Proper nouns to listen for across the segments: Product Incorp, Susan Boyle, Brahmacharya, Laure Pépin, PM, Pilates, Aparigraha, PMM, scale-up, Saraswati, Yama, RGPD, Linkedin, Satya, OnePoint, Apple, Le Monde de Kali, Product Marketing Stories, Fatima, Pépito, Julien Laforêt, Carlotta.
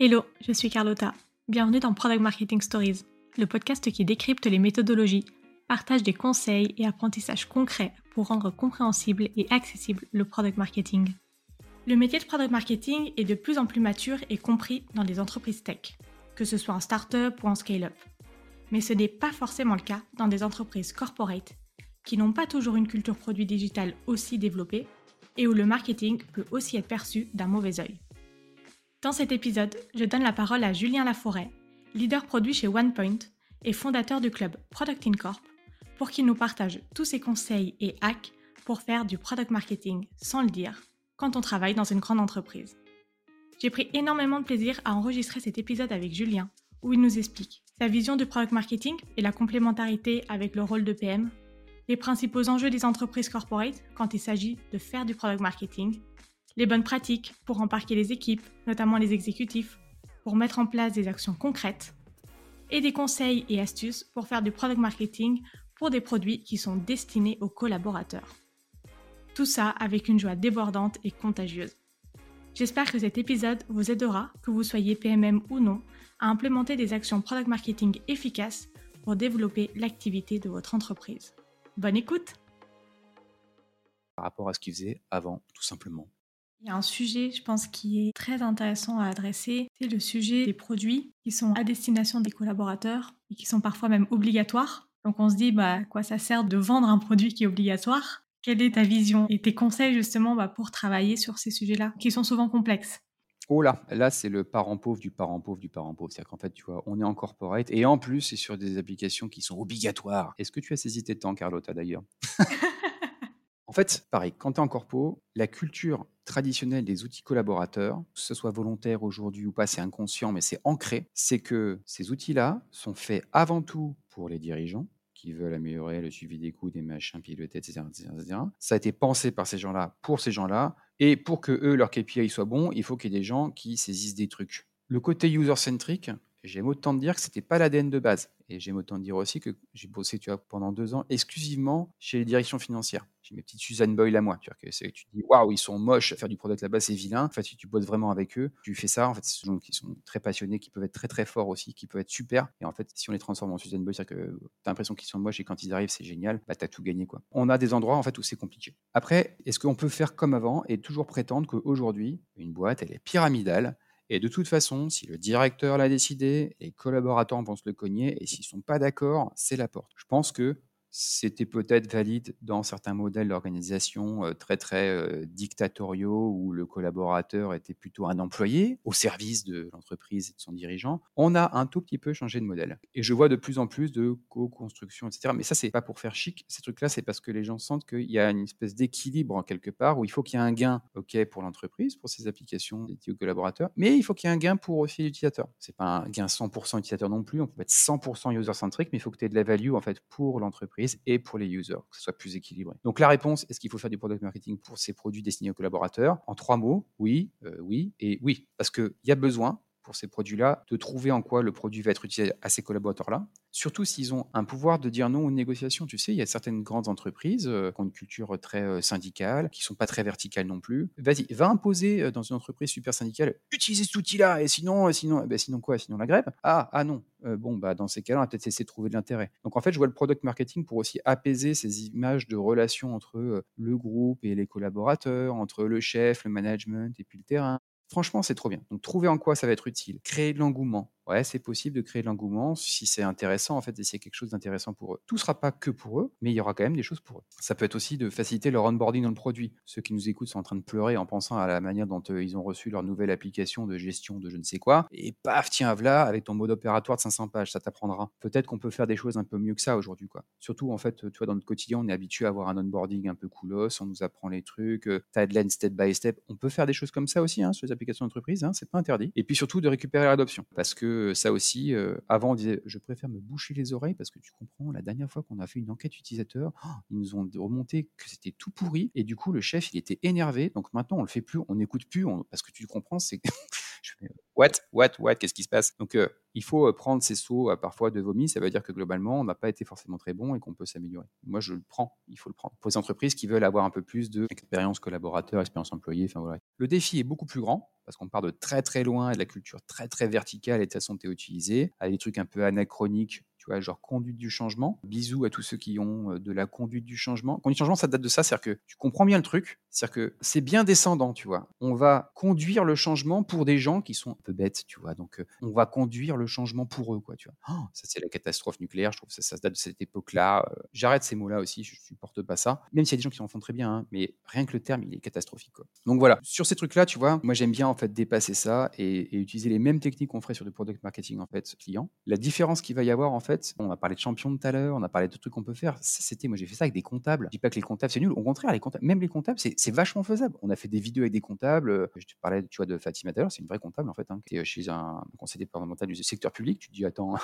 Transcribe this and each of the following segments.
Hello, je suis Carlotta. Bienvenue dans Product Marketing Stories, le podcast qui décrypte les méthodologies, partage des conseils et apprentissages concrets pour rendre compréhensible et accessible le product marketing. Le métier de product marketing est de plus en plus mature et compris dans les entreprises tech, que ce soit en start-up ou en scale-up. Mais ce n'est pas forcément le cas dans des entreprises corporate qui n'ont pas toujours une culture produit digitale aussi développée et où le marketing peut aussi être perçu d'un mauvais œil. Dans cet épisode, je donne la parole à Julien Laforêt, leader produit chez OnePoint et fondateur du club Product Incorp, pour qu'il nous partage tous ses conseils et hacks pour faire du product marketing sans le dire quand on travaille dans une grande entreprise. J'ai pris énormément de plaisir à enregistrer cet épisode avec Julien, où il nous explique sa vision du product marketing et la complémentarité avec le rôle de PM, les principaux enjeux des entreprises corporate quand il s'agit de faire du product marketing, les bonnes pratiques pour embarquer les équipes, notamment les exécutifs, pour mettre en place des actions concrètes, et des conseils et astuces pour faire du product marketing pour des produits qui sont destinés aux collaborateurs. Tout ça avec une joie débordante et contagieuse. J'espère que cet épisode vous aidera, que vous soyez PMM ou non, à implémenter des actions product marketing efficaces pour développer l'activité de votre entreprise. Bonne écoute! Par rapport à ce qu'ils faisaient avant, tout simplement. Il y a un sujet, je pense, qui est très intéressant à adresser, c'est le sujet des produits qui sont à destination des collaborateurs et qui sont parfois même obligatoires. Donc on se dit, à quoi ça sert de vendre un produit qui est obligatoire ? Quelle est ta vision et tes conseils justement pour travailler sur ces sujets-là, qui sont souvent complexes ? Oh là, c'est le parent pauvre du parent pauvre du parent pauvre. C'est-à-dire qu'en fait, tu vois, on est en corporate et en plus, c'est sur des applications qui sont obligatoires. Est-ce que tu as saisi tes temps, Carlotta, d'ailleurs ? En fait, pareil, quand tu es en corpo, la culture traditionnelle des outils collaborateurs, que ce soit volontaire aujourd'hui ou pas, c'est inconscient, mais c'est ancré, c'est que ces outils-là sont faits avant tout pour les dirigeants qui veulent améliorer le suivi des coûts, des machins, piloter, etc. Ça a été pensé par ces gens-là, pour ces gens-là, et pour que eux, leur KPI soit bon, il faut qu'il y ait des gens qui saisissent des trucs. Le côté user-centric, j'aime autant dire que ce n'était pas l'ADN de base. Et j'aime autant dire aussi que j'ai bossé pendant 2 ans exclusivement chez les directions financières. J'ai mes petites Susan Boyle à moi. Tu te dis, waouh, ils sont moches, faire du product là-bas, c'est vilain. En fait, si tu bosses vraiment avec eux, tu fais ça. En fait, ce sont des gens qui sont très passionnés, qui peuvent être très, très forts aussi, qui peuvent être super. Et en fait, si on les transforme en Susan Boyle, c'est-à-dire que tu as l'impression qu'ils sont moches et quand ils arrivent, c'est génial, tu as tout gagné, quoi. On a des endroits, en fait, où c'est compliqué. Après, est-ce qu'on peut faire comme avant et toujours prétendre qu'aujourd'hui, une boîte, elle est pyramidale? Et de toute façon, si le directeur l'a décidé, les collaborateurs vont se le cogner, et s'ils ne sont pas d'accord, c'est la porte. Je pense que c'était peut-être valide dans certains modèles d'organisation très, très dictatoriaux, où le collaborateur était plutôt un employé au service de l'entreprise et de son dirigeant. On a un tout petit peu changé de modèle. Et je vois de plus en plus de co-construction, etc. Mais ça, c'est pas pour faire chic. Ces trucs-là, c'est parce que les gens sentent qu'il y a une espèce d'équilibre quelque part, où il faut qu'il y ait un gain, ok, pour l'entreprise, pour ses applications dédiées aux collaborateurs, mais il faut qu'il y ait un gain pour aussi l'utilisateur. C'est pas un gain 100% utilisateur non plus. On peut être 100% user-centrique, mais il faut que tu aies de la value, en fait, pour l'entreprise et pour les users, que ce soit plus équilibré. Donc la réponse, est-ce qu'il faut faire du product marketing pour ces produits destinés aux collaborateurs ? En 3 mots, oui, oui et oui. Parce qu'il y a besoin, pour ces produits-là, de trouver en quoi le produit va être utilisé à ces collaborateurs-là. Surtout s'ils ont un pouvoir de dire non aux négociations. Tu sais, il y a certaines grandes entreprises qui ont une culture très syndicale, qui ne sont pas très verticales non plus. Vas-y, va imposer dans une entreprise super syndicale, utilisez cet outil-là, et sinon quoi ? Sinon la grève ? Ah non, dans ces cas-là, on va peut-être essayer de trouver de l'intérêt. Donc en fait, je vois le product marketing pour aussi apaiser ces images de relations entre le groupe et les collaborateurs, entre le chef, le management et puis le terrain. Franchement, c'est trop bien. Donc, trouver en quoi ça va être utile. Créer de l'engouement. Ouais, c'est possible de créer de l'engouement si c'est intéressant, en fait, d'essayer quelque chose d'intéressant pour eux. Tout ne sera pas que pour eux, mais il y aura quand même des choses pour eux. Ça peut être aussi de faciliter leur onboarding dans le produit. Ceux qui nous écoutent sont en train de pleurer en pensant à la manière dont ils ont reçu leur nouvelle application de gestion de je ne sais quoi. Et paf, tiens, voilà, avec ton mode opératoire de 500 pages, ça t'apprendra. Peut-être qu'on peut faire des choses un peu mieux que ça aujourd'hui, quoi. Surtout, en fait, tu vois, dans notre quotidien, on est habitué à avoir un onboarding un peu coolos, on nous apprend les trucs, timeline step by step. On peut faire des choses comme ça aussi, sur les applications d'entreprise, c'est pas interdit. Et puis surtout, de récupérer l'adoption. Parce que ça aussi, avant on disait je préfère me boucher les oreilles parce que tu comprends, la dernière fois qu'on a fait une enquête utilisateur, ils nous ont remonté que c'était tout pourri et du coup le chef il était énervé, donc maintenant on le fait plus, on n'écoute plus, parce que tu comprends, c'est je fais what, qu'est-ce qui se passe? Donc il faut prendre ces sauts parfois de vomi, ça veut dire que globalement on n'a pas été forcément très bon et qu'on peut s'améliorer. Moi je le prends, il faut le prendre. Pour les entreprises qui veulent avoir un peu plus d'expérience collaborateur, expérience employée, enfin voilà. Le défi est beaucoup plus grand. parce qu'on part de très très loin et de la culture très très verticale et de façon t'es utilisée, à des trucs un peu anachroniques, tu vois, genre conduite du changement. Bisous à tous ceux qui ont de la conduite du changement. Conduite du changement, ça date de ça, c'est-à-dire que tu comprends bien le truc, c'est-à-dire que c'est bien descendant, tu vois. On va conduire le changement pour des gens qui sont un peu bêtes, tu vois. Donc, on va conduire le changement pour eux, quoi, tu vois. Oh, ça, c'est la catastrophe nucléaire, je trouve que ça date de cette époque-là. J'arrête ces mots-là aussi, je ne supporte pas ça. Même s'il y a des gens qui s'en font très bien, hein, mais rien que le terme, il est catastrophique, quoi. Donc voilà, sur ces trucs-là, tu vois, moi, j'aime bien, en fait, dépasser ça et utiliser les mêmes techniques qu'on ferait sur du product marketing, en fait, client. La différence qu'il va y avoir, en fait, on a parlé de champion tout à l'heure, on a parlé de trucs qu'on peut faire. Moi, j'ai fait ça avec des comptables. Je dis pas que les comptables, c'est nul. Au contraire, les comptables, même les comptables, c'est vachement faisable. On a fait des vidéos avec des comptables. Je te parlais, tu vois, de Fatima tout à l'heure. C'est une vraie comptable, en fait, hein, qui est chez un conseil départemental du secteur public. Tu te dis, attends,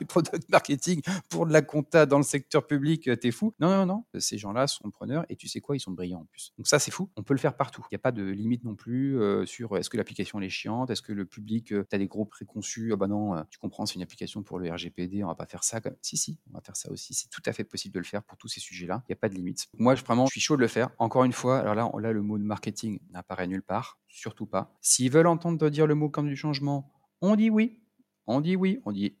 les product marketing pour de la compta dans le secteur public, t'es fou. Non. Ces gens-là sont preneurs et tu sais quoi, ils sont brillants en plus. Donc ça, c'est fou. On peut le faire partout. Il n'y a pas de limite non plus sur est-ce que l'application elle est chiante, est-ce que le public, t'as des gros préconçus. Ah bah non, tu comprends, c'est une application pour le RGPD. On va pas faire ça comme... Si, on va faire ça aussi. C'est tout à fait possible de le faire pour tous ces sujets-là. Il n'y a pas de limite. Moi, je suis chaud de le faire. Encore une fois, alors là, le mot de marketing n'apparaît nulle part. Surtout pas. S'ils veulent entendre dire le mot comme du changement, on dit oui. On dit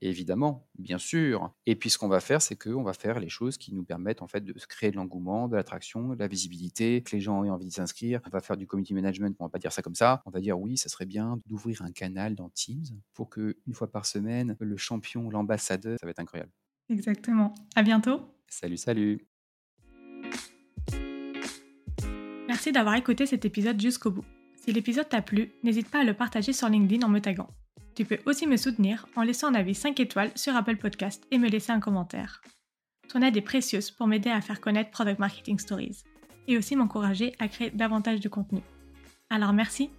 évidemment, bien sûr. Et puis, ce qu'on va faire, c'est qu'on va faire les choses qui nous permettent, en fait, de créer de l'engouement, de l'attraction, de la visibilité, que les gens aient envie de s'inscrire. On va faire du community management, on va pas dire ça comme ça. On va dire, oui, ça serait bien d'ouvrir un canal dans Teams pour que, une fois par semaine, le champion, l'ambassadeur, ça va être incroyable. Exactement. À bientôt. Salut. Merci d'avoir écouté cet épisode jusqu'au bout. Si l'épisode t'a plu, n'hésite pas à le partager sur LinkedIn en me taguant. Tu peux aussi me soutenir en laissant un avis 5 étoiles sur Apple Podcast et me laisser un commentaire. Ton aide est précieuse pour m'aider à faire connaître Product Marketing Stories et aussi m'encourager à créer davantage de contenu. Alors merci.